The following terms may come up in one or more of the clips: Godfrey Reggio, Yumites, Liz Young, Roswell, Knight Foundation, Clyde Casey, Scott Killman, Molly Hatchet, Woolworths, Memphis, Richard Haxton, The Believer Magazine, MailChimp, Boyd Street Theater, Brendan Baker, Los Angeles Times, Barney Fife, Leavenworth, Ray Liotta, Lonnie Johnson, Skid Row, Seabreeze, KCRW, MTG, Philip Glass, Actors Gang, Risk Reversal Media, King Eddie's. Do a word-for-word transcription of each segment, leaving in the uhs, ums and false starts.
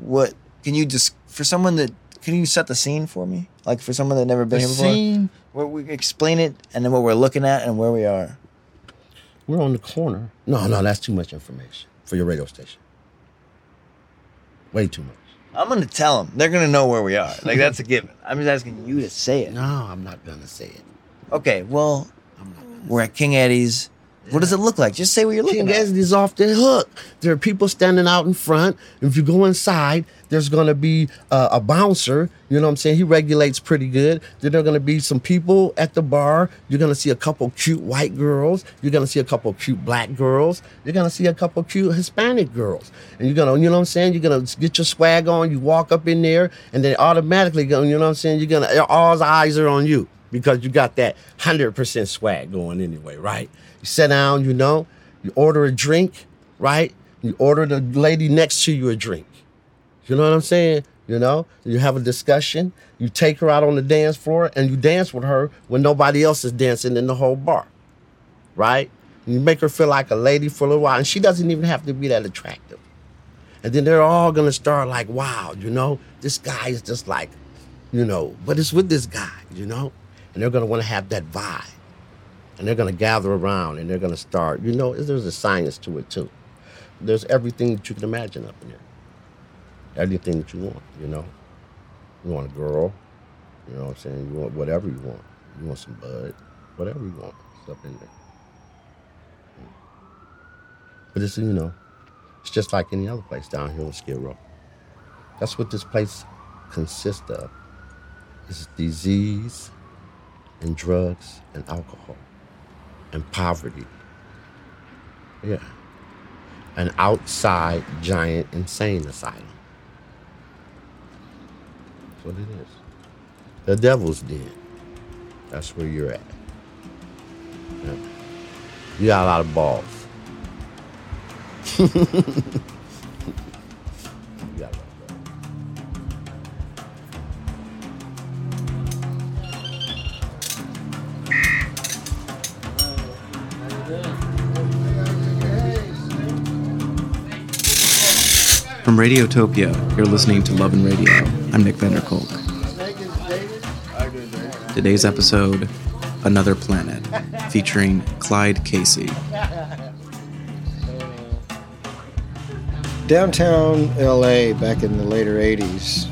what can you just for someone that can you set the scene for me? Like for someone that never been the here before. Scene. Where we explain it and then what we're looking at and where we are. We're on the corner. No, no, that's too much information for your radio station. Way too much. I'm gonna tell them. They're gonna know where we are. Like that's a given. I'm just asking you to say it. No, I'm not gonna say it. Okay, well, I'm not we're at King Eddie's. Yeah. What does it look like? Just say what you're looking King at. King Eddie's is off the hook. There are people standing out in front. If you go inside, there's gonna be uh, a bouncer. You know what I'm saying? He regulates pretty good. Then there are gonna be some people at the bar. You're gonna see a couple cute white girls. You're gonna see a couple cute black girls. You're gonna see a couple cute Hispanic girls. And you're gonna, you know what I'm saying? You're gonna get your swag on. You walk up in there, and then automatically, you know what I'm saying? You're gonna all eyes are on you because you got that one hundred percent swag going anyway, right? You sit down, you know, you order a drink, right? You order the lady next to you a drink. You know what I'm saying? You know, you have a discussion, you take her out on the dance floor and you dance with her when nobody else is dancing in the whole bar, right? And you make her feel like a lady for a little while and she doesn't even have to be that attractive. And then they're all gonna start like, wow, you know, this guy is just like, you know, but it's with this guy, you know? And they're gonna wanna have that vibe. And they're going to gather around and they're going to start. You know, there's a science to it, too. There's everything that you can imagine up in there. Everything that you want, you know. You want a girl, you know what I'm saying? You want whatever you want. You want some bud, whatever you want. It's up in there. But it's, you know, it's just like any other place down here on Skid Row. That's what this place consists of. It's disease and drugs and alcohol. And poverty. Yeah. An outside giant insane asylum. That's what it is. The devil's den. That's where you're at. Yeah. You got a lot of balls. You got a lot of balls. From Radiotopia, you're listening to Love and Radio. I'm Nick VanderKolk. Today's episode, Another Planet, featuring Clyde Casey. Downtown L A back in the later eighties,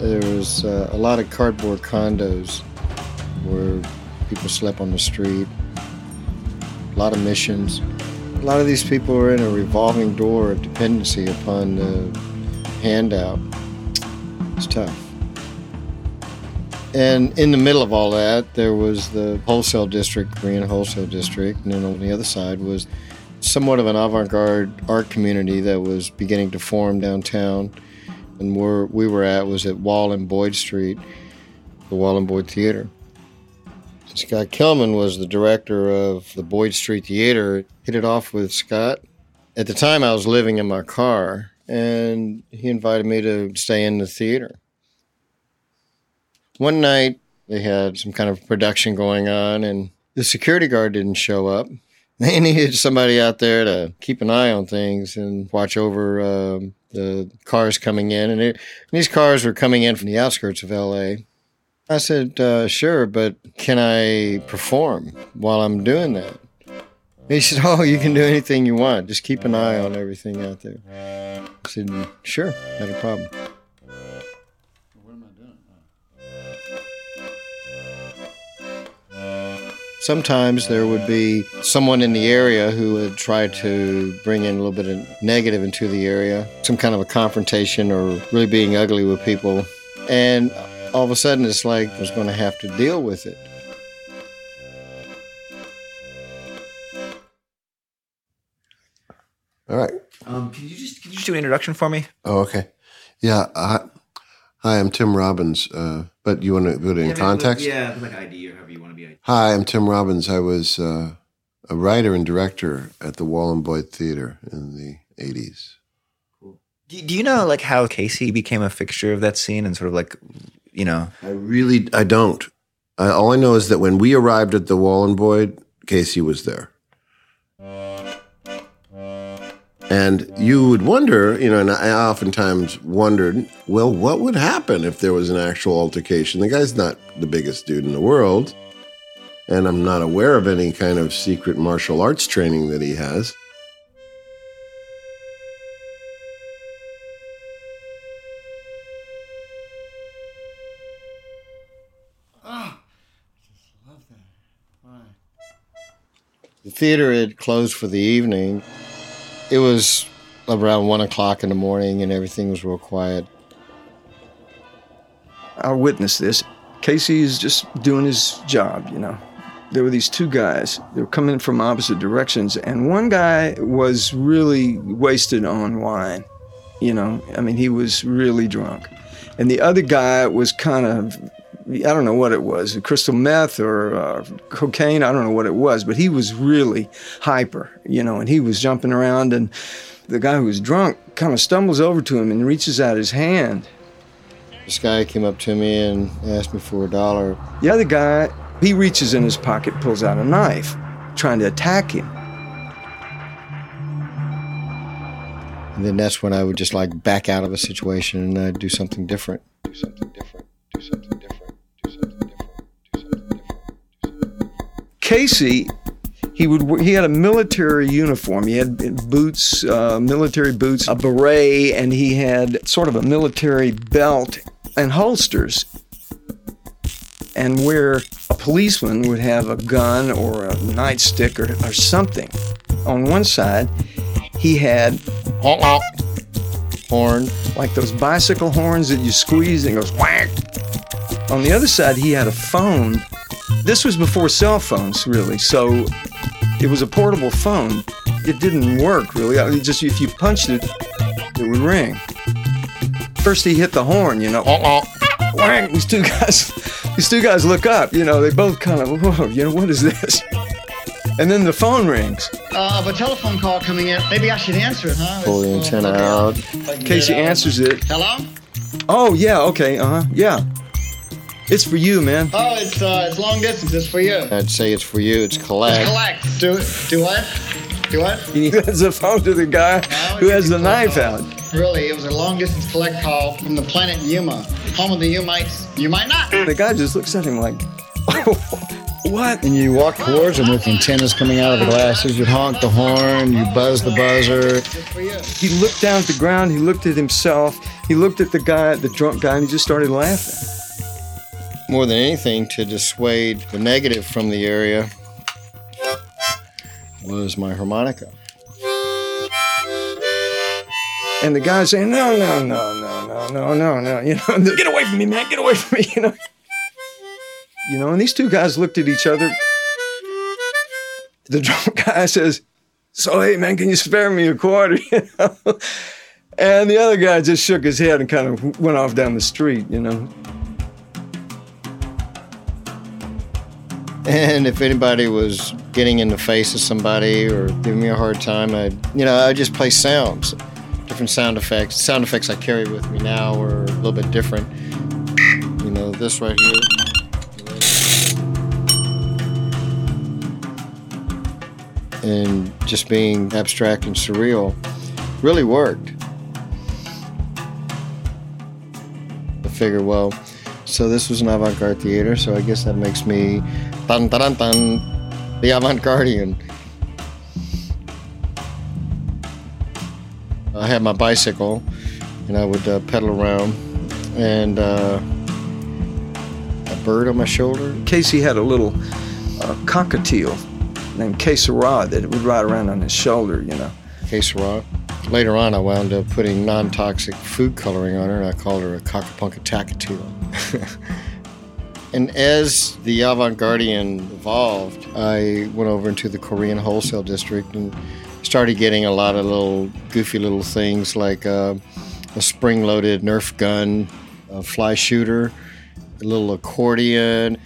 there was uh, a lot of cardboard condos where people slept on the street, a lot of missions. A lot of these people are in a revolving door of dependency upon the handout. It's tough. And in the middle of all that, there was the wholesale district, Korean wholesale district, and then on the other side was somewhat of an avant-garde art community that was beginning to form downtown. And where we were at was at Wallenboyd Street, the Wallenboyd Theater. Scott Killman was the director of the Boyd Street Theater. Hit it off with Scott. At the time, I was living in my car, and he invited me to stay in the theater. One night, they had some kind of production going on, and the security guard didn't show up. They needed somebody out there to keep an eye on things and watch over uh, the cars coming in. And, it, and these cars were coming in from the outskirts of L A, I said, uh, sure, but can I perform while I'm doing that? He said, oh, you can do anything you want. Just keep an eye on everything out there. I said, sure, not a problem. What am I doing? Sometimes there would be someone in the area who would try to bring in a little bit of negative into the area, some kind of a confrontation or really being ugly with people. And all of a sudden, it's like I was going to have to deal with it. All right. Um, can you just can you just do an introduction for me? Oh, okay. Yeah. Uh, hi, I'm Tim Robbins. Uh, but you want to put it in yeah, context? Yeah, like I D or however you want to be. I D. Hi, I'm Tim Robbins. I was uh, a writer and director at the Wallenboyd Theater in the eighties. Do you know like how Casey became a fixture of that scene and sort of like, you know? I really, I don't. I, all I know is that when we arrived at the Wallenboyd, Casey was there. And you would wonder, you know, and I oftentimes wondered, well, what would happen if there was an actual altercation? The guy's not the biggest dude in the world, and I'm not aware of any kind of secret martial arts training that he has. The theater had closed for the evening. It was around one o'clock in the morning and everything was real quiet. I witnessed this. Casey is just doing his job, you know. There were these two guys. They were coming from opposite directions, and one guy was really wasted on wine, you know. I mean, he was really drunk. And the other guy was kind of... I don't know what it was, crystal meth or uh, cocaine, I don't know what it was, but he was really hyper, you know, and he was jumping around, and the guy who was drunk kind of stumbles over to him and reaches out his hand. This guy came up to me and asked me for a dollar. The other guy, he reaches in his pocket, pulls out a knife, trying to attack him. And then that's when I would just like back out of a situation and I'd do something different, do something different, do something different. Casey, he would he had a military uniform. He had boots, uh, military boots, a beret, and he had sort of a military belt and holsters. And where a policeman would have a gun or a nightstick or, or something, on one side, he had horn, like those bicycle horns that you squeeze and it goes whack. On the other side, he had a phone. This was before cell phones, really, so it was a portable phone. It didn't work, really. I mean, just if you punched it, it would ring. First he hit the horn, you know. Whang! These two guys, these two guys look up, you know. They both kind of, whoa, you know, what is this? And then the phone rings. Uh, I have a telephone call coming in. Maybe I should answer it, huh? Pull the antenna out. Casey answers it. Hello? Oh, yeah, okay, uh-huh, yeah. It's for you, man. Oh, it's uh, it's long distance. It's for you. I'd say it's for you. It's collect. It's collect. Do it. Do what? Do what? He hands the phone to the guy who has the knife out. Really, it was a long distance collect call from the planet Yuma, home of the Yumites. You might not. The guy just looks at him like, what? And you walk towards him with antennas coming out of the glasses. You honk the horn. You buzz the buzzer. He looked down at the ground. He looked at himself. He looked at the guy, the drunk guy, and he just started laughing. More than anything, to dissuade the negative from the area was my harmonica. And the guy's saying, no, no, no, no, no, no, no, no, you know, the, get away from me, man, get away from me, you know. You know, and these two guys looked at each other. The drunk guy says, so, hey, man, can you spare me a quarter, you know? And the other guy just shook his head and kind of went off down the street, you know. And if anybody was getting in the face of somebody or giving me a hard time, I'd, you know, I'd just play sounds, different sound effects. Sound effects I carry with me now are a little bit different. You know, this right here. And just being abstract and surreal really worked. I figured, well, so this was an avant-garde theater, so I guess that makes me dun, dun, dun, the avant-gardian. I had my bicycle, and I would uh, pedal around, and uh, a bird on my shoulder. Casey had a little uh, cockatiel named Kesara that would ride around on his shoulder, you know. Kesara. Later on, I wound up putting non-toxic food coloring on her, and I called her a cockapunkatackatiel. And as the avant-gardian evolved, I went over into the Korean wholesale district and started getting a lot of little goofy little things like uh, a spring-loaded Nerf gun, a fly shooter, a little accordion.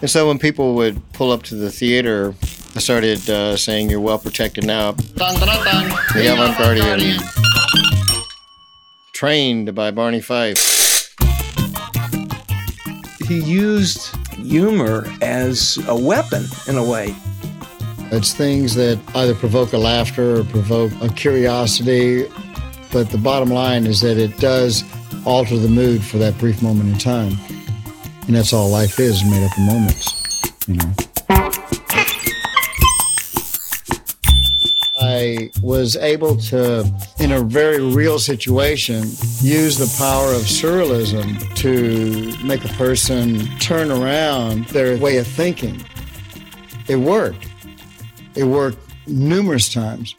And so when people would pull up to the theater, I started uh, saying, you're well protected now. Dun, dun, dun. The avant-gardian. Trained by Barney Fife. He used humor as a weapon, in a way. It's things that either provoke a laughter or provoke a curiosity. But the bottom line is that it does alter the mood for that brief moment in time. And that's all life is, made up of moments, you know. I was able to, in a very real situation, use the power of surrealism to make a person turn around their way of thinking. It worked. It worked numerous times.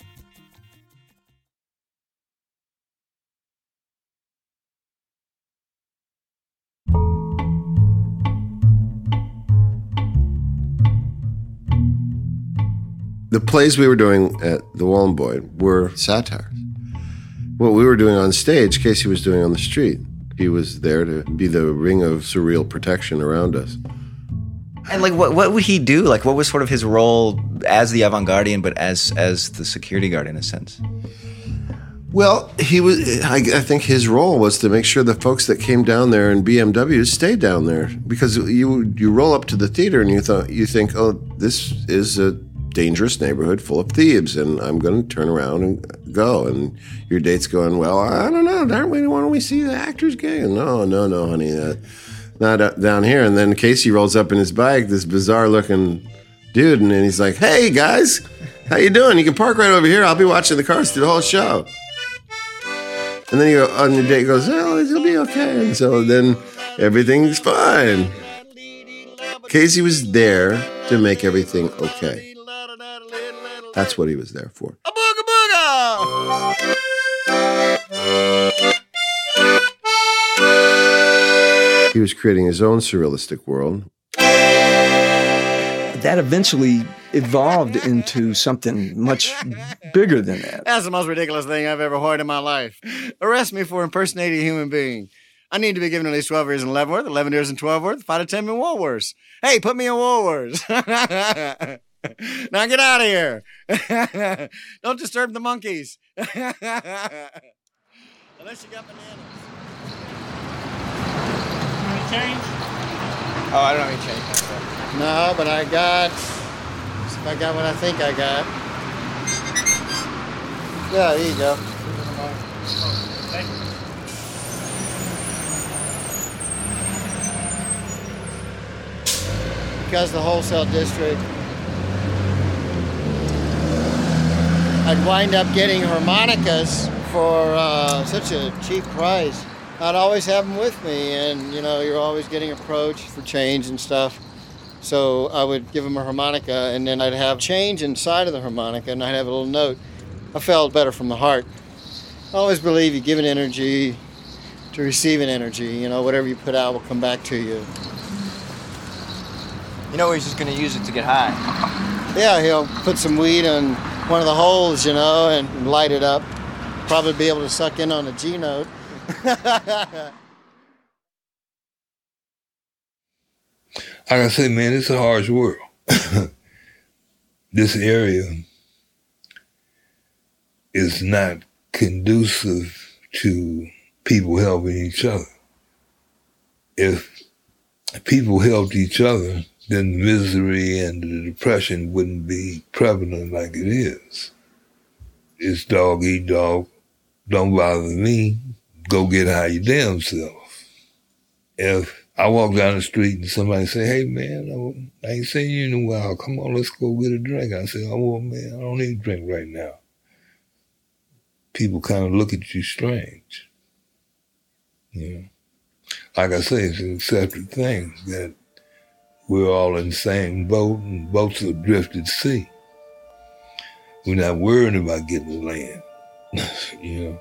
The plays we were doing at the Wallenboyd were satires. What we were doing on stage, Casey was doing on the street. He was there to be the ring of surreal protection around us. And like, what what would he do? Like, what was sort of his role as the avant-gardian, but as as the security guard in a sense? Well, he was. I, I think his role was to make sure the folks that came down there in B M Ws stayed down there, because you you roll up to the theater and you thought you think, oh, this is a dangerous neighborhood full of thieves, and I'm going to turn around and go. And your date's going, well, I don't know, darn, why don't we see the Actors Gang? No, no, no, honey, that, not down here. And then Casey rolls up in his bike, this bizarre-looking dude, and then he's like, hey, guys, how you doing? You can park right over here. I'll be watching the cars through the whole show. And then you go, on your date goes, oh, it'll be okay. And so then everything's fine. Casey was there to make everything okay. That's what he was there for. A booga booga! He was creating his own surrealistic world. That eventually evolved into something much bigger than that. That's the most ridiculous thing I've ever heard in my life. Arrest me for impersonating a human being. I need to be given at least twelve years in Leavenworth, eleven years in Twelveworth, five to ten in Woolworths. Hey, put me in Woolworths. Now get out of here. Don't disturb the monkeys. Unless you got bananas. Any change? Oh, I don't have any change. No, but I got, I got what I think I got. Yeah, there you go. Thank you. Because the wholesale district, I'd wind up getting harmonicas for uh, such a cheap price. I'd always have them with me, and you know, you're always getting approached for change and stuff. So I would give them a harmonica, and then I'd have change inside of the harmonica, and I'd have a little note. I felt better from the heart. I always believe you give an energy to receive an energy. You know, whatever you put out will come back to you. You know, he's just gonna use it to get high. Yeah, he'll put some weed on one of the holes, you know, and light it up. Probably be able to suck in on a G note. I gotta say, man, it's a harsh world. This area is not conducive to people helping each other. If people helped each other, then the misery and the depression wouldn't be prevalent like it is. It's dog eat dog, don't bother me, go get high your damn self. If I walk down the street and somebody say, hey man, I ain't seen you in a while, come on, let's go get a drink. I say, oh well, man, I don't need a drink right now. People kind of look at you strange. You know? Like I say, it's an accepted thing that we're all in the same boat, and boats are drifted to sea. We're not worried about getting to land, you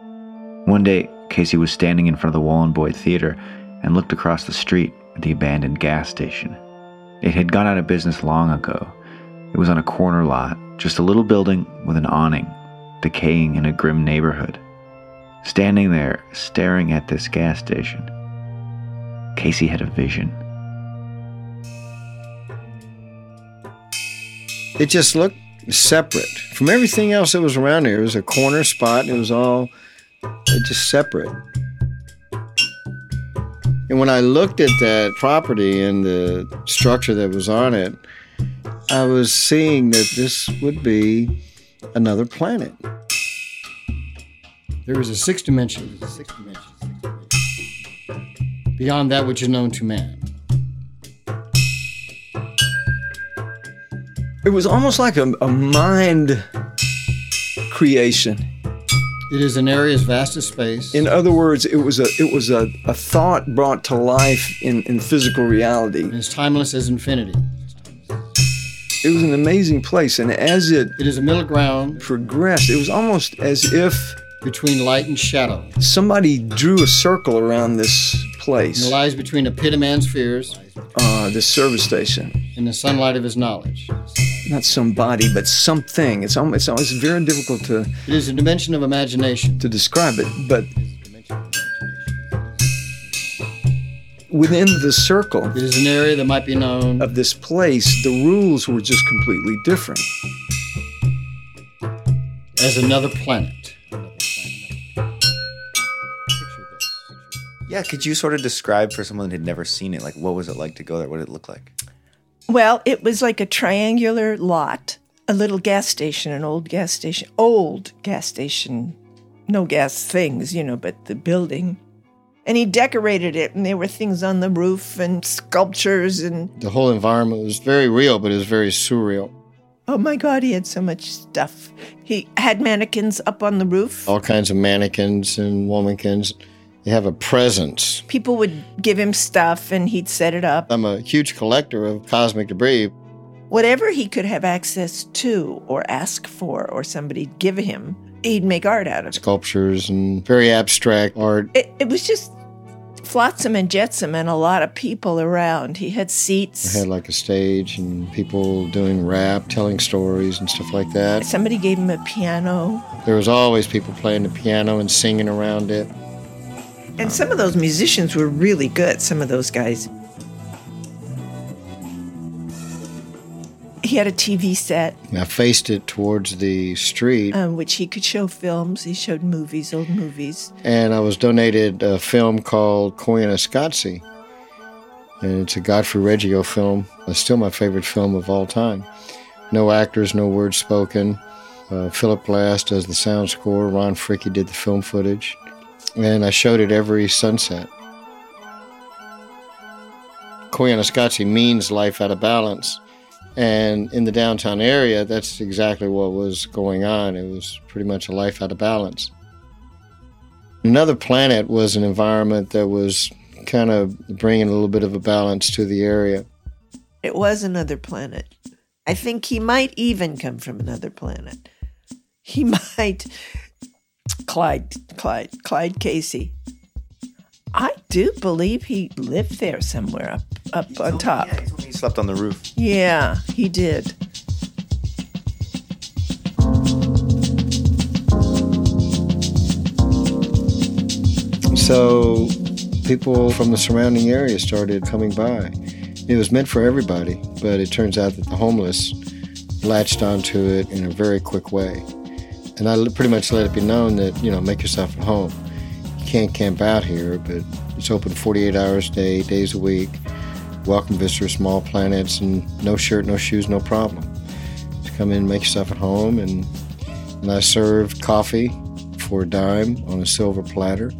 know. One day, Casey was standing in front of the Wallenboyd Theater and looked across the street at the abandoned gas station. It had gone out of business long ago. It was on a corner lot, just a little building with an awning, decaying in a grim neighborhood. Standing there, staring at this gas station, Casey had a vision. It just looked separate from everything else that was around here. It was a corner spot. It was all just separate. And when I looked at that property and the structure that was on it, I was seeing that this would be another planet. There is a sixth dimension. A sixth dimension, sixth dimension. Beyond that which is known to man. It was almost like a, a mind creation. It is an area as vast as space. In other words, it was a it was a, a thought brought to life in, in physical reality. And as timeless as infinity. It was an amazing place, and as it it is a middle ground progressed, it was almost as if between light and shadow. Somebody drew a circle around this place. And it lies between a pit of man's fears. Uh, the service station. In the sunlight of his knowledge. Not somebody, but something. It's almost, it's very difficult to... It is a dimension of imagination. ...to describe it, but... Within the circle... It is an area that might be known... ...of this place, the rules were just completely different. As another planet. Yeah, could you sort of describe for someone that had never seen it, like, what was it like to go there? What did it look like? Well, it was like a triangular lot, a little gas station, an old gas station, old gas station, no gas things, you know, but the building. And he decorated it, and there were things on the roof and sculptures and... The whole environment was very real, but it was very surreal. Oh, my God, he had so much stuff. He had mannequins up on the roof. All kinds of mannequins and womankins. You have a presence. People would give him stuff, and he'd set it up. I'm a huge collector of cosmic debris. Whatever he could have access to or ask for or somebody'd give him, he'd make art out of it. Sculptures and very abstract art. It, it was just flotsam and jetsam and a lot of people around. He had seats. He had like a stage and people doing rap, telling stories and stuff like that. Somebody gave him a piano. There was always people playing the piano and singing around it. And some of those musicians were really good, some of those guys. He had a T V set. And I faced it towards the street. Um, which he could show films. He showed movies, old movies. And I was donated a film called Koyaanisqatsi. And it's a Godfrey Reggio film. It's still my favorite film of all time. No actors, no words spoken. Uh, Philip Glass does the sound score. Ron Fricke did the film footage. And I showed it every sunset. Koyaanisqatsi means life out of balance. And in the downtown area, that's exactly what was going on. It was pretty much a life out of balance. Another planet was an environment that was kind of bringing a little bit of a balance to the area. It was another planet. I think he might even come from another planet. He might... Clyde, Clyde, Clyde Casey. I do believe he lived there somewhere up, up told, on top. Yeah, he, he slept on the roof. Yeah, he did. So people from the surrounding area started coming by. It was meant for everybody, but it turns out that the homeless latched onto it in a very quick way. And I pretty much let it be known that, you know, make yourself at home. You can't camp out here, but it's open forty-eight hours a day, days a week. Welcome visitors, small planets, and no shirt, no shoes, no problem. Just come in, make yourself at home, and, and I served coffee for a dime on a silver platter.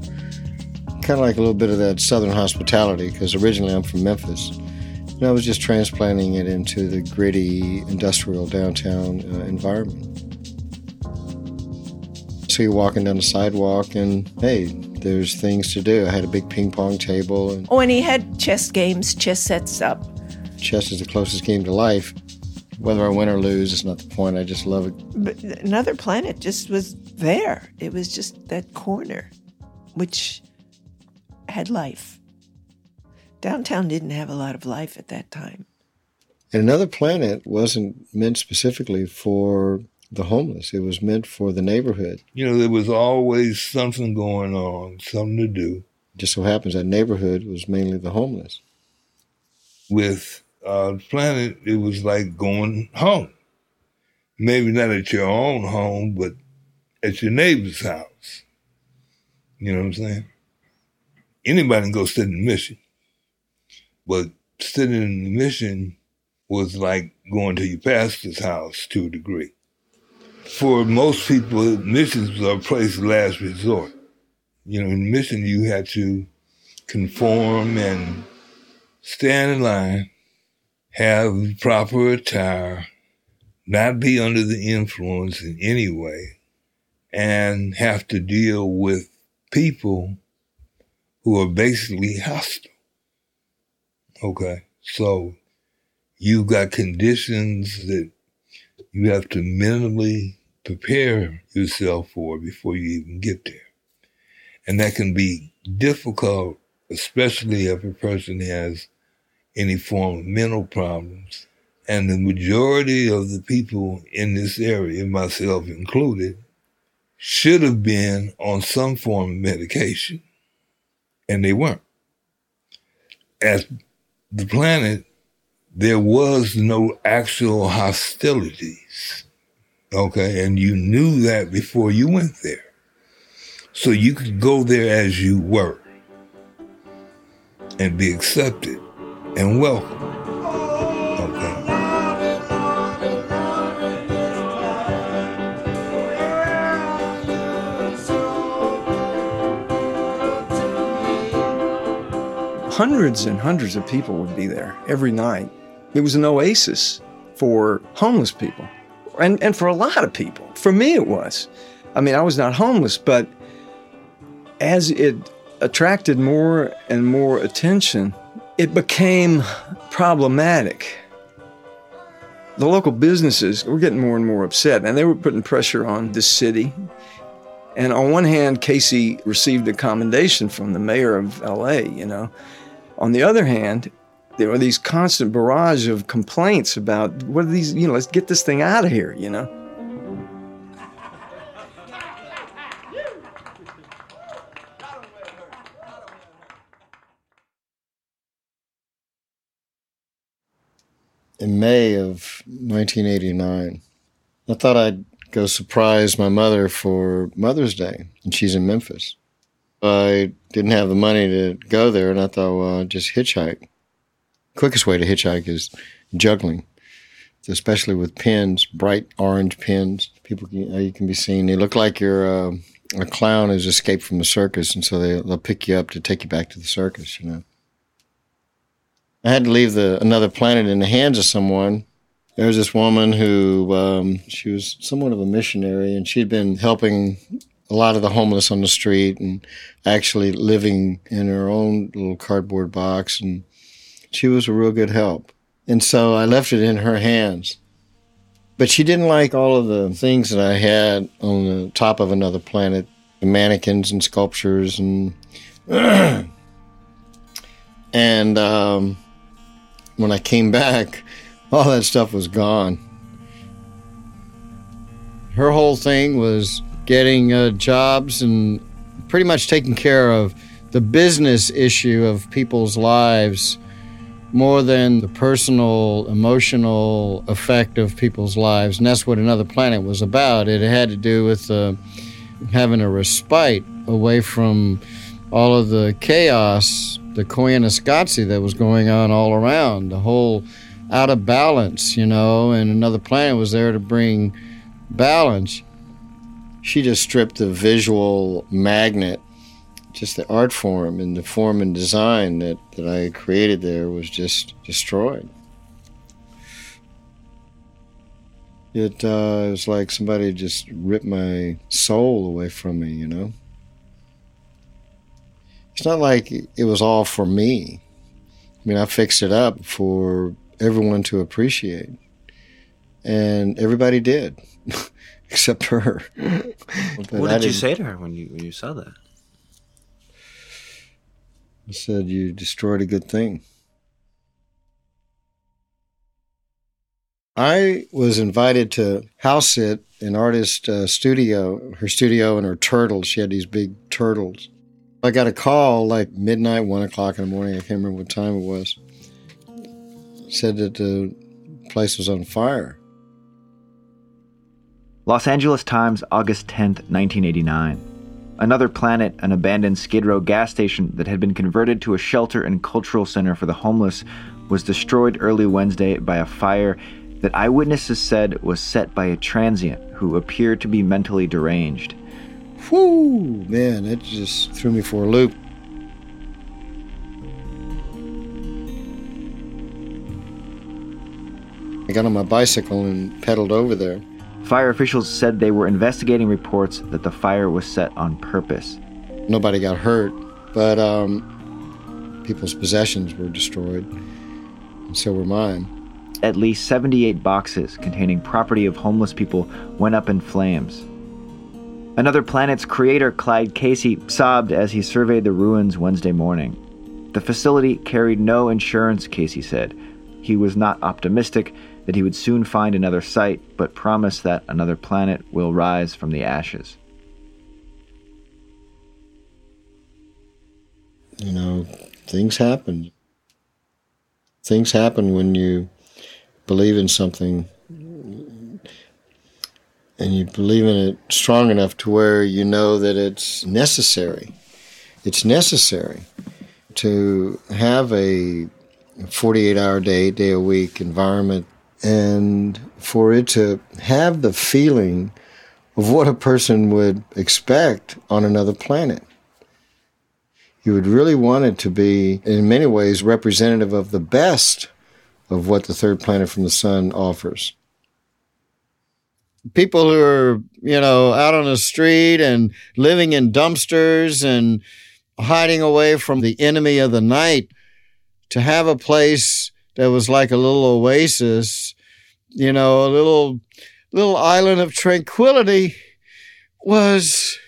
Kind of like a little bit of that Southern hospitality, because originally I'm from Memphis. And I was just transplanting it into the gritty, industrial downtown uh, environment. So you're walking down the sidewalk and, hey, there's things to do. I had a big ping pong table. And oh, and he had chess games, chess sets up. Chess is the closest game to life. Whether I win or lose, it's not the point. I just love it. But another planet just was there. It was just that corner, which had life. Downtown didn't have a lot of life at that time. And another planet wasn't meant specifically for... the homeless. It was meant for the neighborhood. You know, there was always something going on, something to do. Just so happens that neighborhood was mainly the homeless. With uh, Planet, it was like going home. Maybe not at your own home, but at your neighbor's house. You know what I'm saying? Anybody can go sit in the Mission. But sitting in the Mission was like going to your pastor's house to a degree. For most people, missions are a place of last resort. You know, in mission, you had to conform and stand in line, have proper attire, not be under the influence in any way, and have to deal with people who are basically hostile. Okay, so you've got conditions that you have to mentally prepare yourself for before you even get there. And that can be difficult, especially if a person has any form of mental problems. And the majority of the people in this area, myself included, should have been on some form of medication, and they weren't. At the planet, there was no actual hostilities, okay? And you knew that before you went there. So you could go there as you were and be accepted and welcome, okay? Hundreds and hundreds of people would be there every night. It was an oasis for homeless people and, and for a lot of people. For me, it was. I mean, I was not homeless, but as it attracted more and more attention, it became problematic. The local businesses were getting more and more upset, and they were putting pressure on the city. And on one hand, Casey received a commendation from the mayor of L A, you know. On the other hand, there were these constant barrage of complaints about, what are these, you know, let's get this thing out of here, you know. In May of nineteen eighty-nine, I thought I'd go surprise my mother for Mother's Day, and she's in Memphis. I didn't have the money to go there, and I thought, well, I'll just hitchhike. Quickest way to hitchhike is juggling, especially with pins, bright orange pins. People can, you can be seen. They look like you're uh, a clown who's escaped from the circus, and so they, they'll pick you up to take you back to the circus, you know. I had to leave the Another Planet in the hands of someone. There was this woman who, um, she was somewhat of a missionary, and she'd been helping a lot of the homeless on the street and actually living in her own little cardboard box, and she was a real good help. And so I left it in her hands. But she didn't like all of the things that I had on the top of Another Planet, the mannequins and sculptures and... and, um... when I came back, all that stuff was gone. Her whole thing was getting uh, jobs and pretty much taking care of the business issue of people's lives more than the personal, emotional effect of people's lives. And that's what Another Planet was about. It had to do with uh, having a respite away from all of the chaos, the Koyaanisqatsi that was going on all around, the whole out of balance, you know, and Another Planet was there to bring balance. She just stripped the visual magnet, just the art form and the form and design that, that I created there was just destroyed. It, uh, it was like somebody just ripped my soul away from me, you know. It's not like it was all for me. I mean, I fixed it up for everyone to appreciate. And everybody did, except her. What did you say to her when you when you saw that? I said, you destroyed a good thing. I was invited to house sit an artist's uh, studio, her studio and her turtles. She had these big turtles. I got a call like midnight, one o'clock in the morning. I can't remember what time it was. It said that the place was on fire. Los Angeles Times, August tenth, nineteen eighty-nine. Another Planet, an abandoned Skid Row gas station that had been converted to a shelter and cultural center for the homeless, was destroyed early Wednesday by a fire that eyewitnesses said was set by a transient who appeared to be mentally deranged. Whew, man, that just threw me for a loop. I got on my bicycle and pedaled over there. Fire officials said they were investigating reports that the fire was set on purpose. Nobody got hurt, but um, people's possessions were destroyed, and so were mine. At least seventy-eight boxes containing property of homeless people went up in flames. Another Planet's creator, Clyde Casey, sobbed as he surveyed the ruins Wednesday morning. The facility carried no insurance, Casey said. He was not optimistic that he would soon find another site, but promised that another planet will rise from the ashes. You know, things happen. Things happen when you believe in something, and you believe in it strong enough to where you know that it's necessary. It's necessary to have a forty-eight hour day, day a week environment, and for it to have the feeling of what a person would expect on another planet. You would really want it to be, in many ways, representative of the best of what the third planet from the sun offers. People who are, you know, out on the street and living in dumpsters and hiding away from the enemy of the night, to have a place that was like a little oasis, you know, a little little island of tranquility was,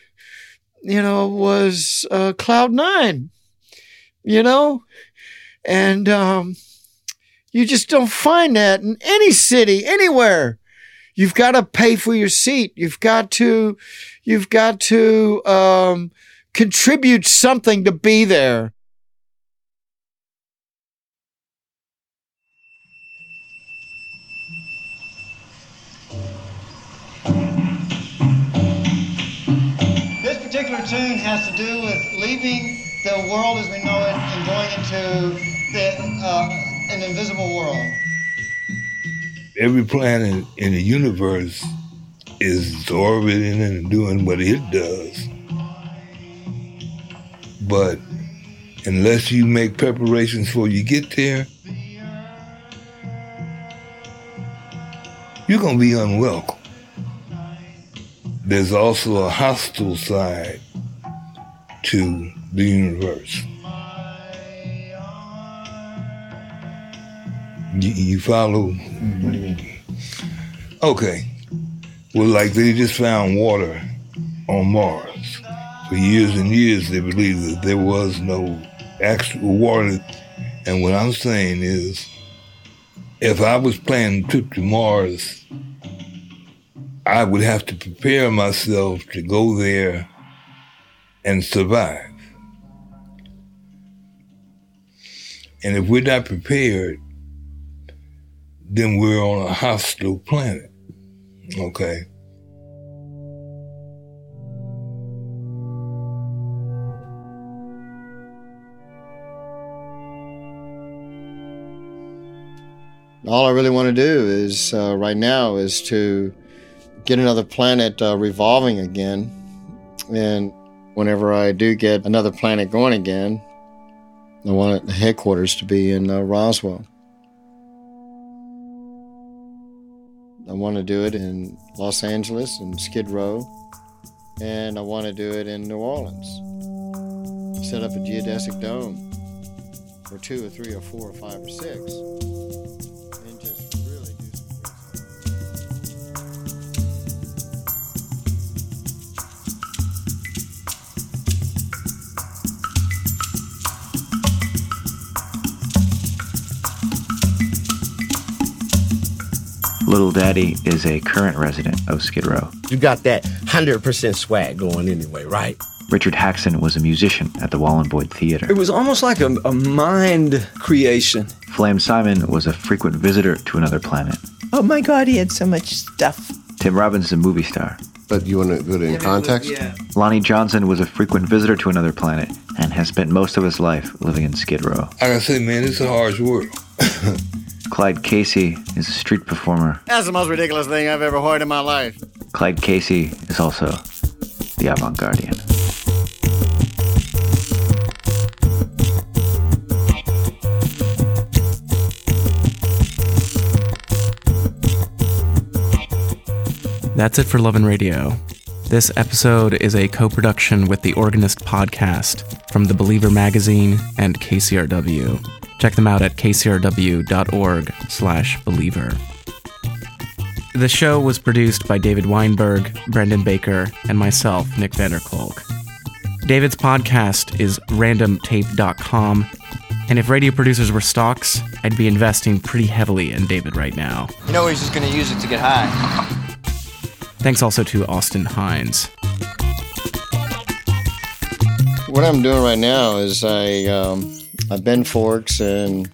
you know, was uh, cloud nine, you know? And um, you just don't find that in any city, anywhere. You've got to pay for your seat. You've got to, you've got to um, contribute something to be there. Tune has to do with leaving the world as we know it and going into the, uh, an invisible world. Every planet in the universe is orbiting and doing what it does. But unless you make preparations before you get there, you're going to be unwelcome. There's also a hostile side to the universe. You, you follow? What do you mean? Okay. Well, like they just found water on Mars. For years and years they believed that there was no actual water. And what I'm saying is, if I was planning a trip to Mars, I would have to prepare myself to go there and survive. And if we're not prepared, then we're on a hostile planet, okay? All I really want to do is, uh, right now, is to get another planet uh, revolving again. And whenever I do get another planet going again, I want the headquarters to be in uh, Roswell. I want to do it in Los Angeles and Skid Row, and I want to do it in New Orleans. Set up a geodesic dome for two or three or four or five or six. Little Daddy is a current resident of Skid Row. You got that one hundred percent swag going anyway, right? Richard Haxton was a musician at the Wallenboyd Theater. It was almost like a, a mind creation. Flame Simon was a frequent visitor to another planet. Oh my God, he had so much stuff. Tim Robbins is a movie star. But you want to put it in yeah, context? Yeah. Lonnie Johnson was a frequent visitor to another planet and has spent most of his life living in Skid Row. Like I say, man, it's a harsh world. Clyde Casey is a street performer. That's the most ridiculous thing I've ever heard in my life. Clyde Casey is also the avant-gardian. That's it for Love and Radio. This episode is a co-production with The Organist Podcast from The Believer Magazine and K C R W. Check them out at k c r w dot org slash believer. The show was produced by David Weinberg, Brendan Baker, and myself, Nick VanderKolk. David's podcast is random tape dot com, and if radio producers were stocks, I'd be investing pretty heavily in David right now. You know he's just going to use it to get high. Thanks also to Austin Hines. What I'm doing right now is I um, I bend forks and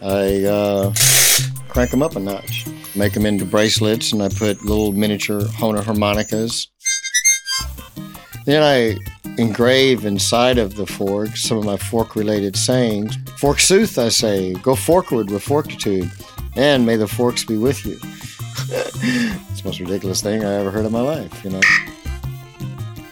I uh, crank them up a notch. Make them into bracelets and I put little miniature Hona harmonicas. Then I engrave inside of the fork some of my fork-related sayings. Fork sooth, I say, go forkward with fortitude, and may the forks be with you. It's the most ridiculous thing I ever heard in my life, you know.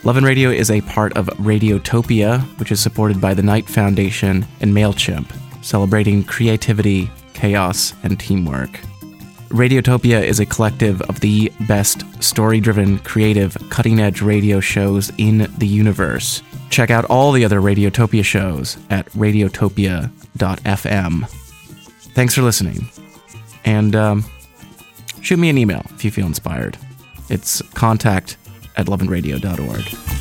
Love and Radio is a part of Radiotopia, which is supported by the Knight Foundation and MailChimp, celebrating creativity, chaos, and teamwork. Radiotopia is a collective of the best story-driven, creative, cutting-edge radio shows in the universe. Check out all the other Radiotopia shows at radiotopia dot f m. Thanks for listening. And, um... shoot me an email if you feel inspired. It's contact at love and radio dot org.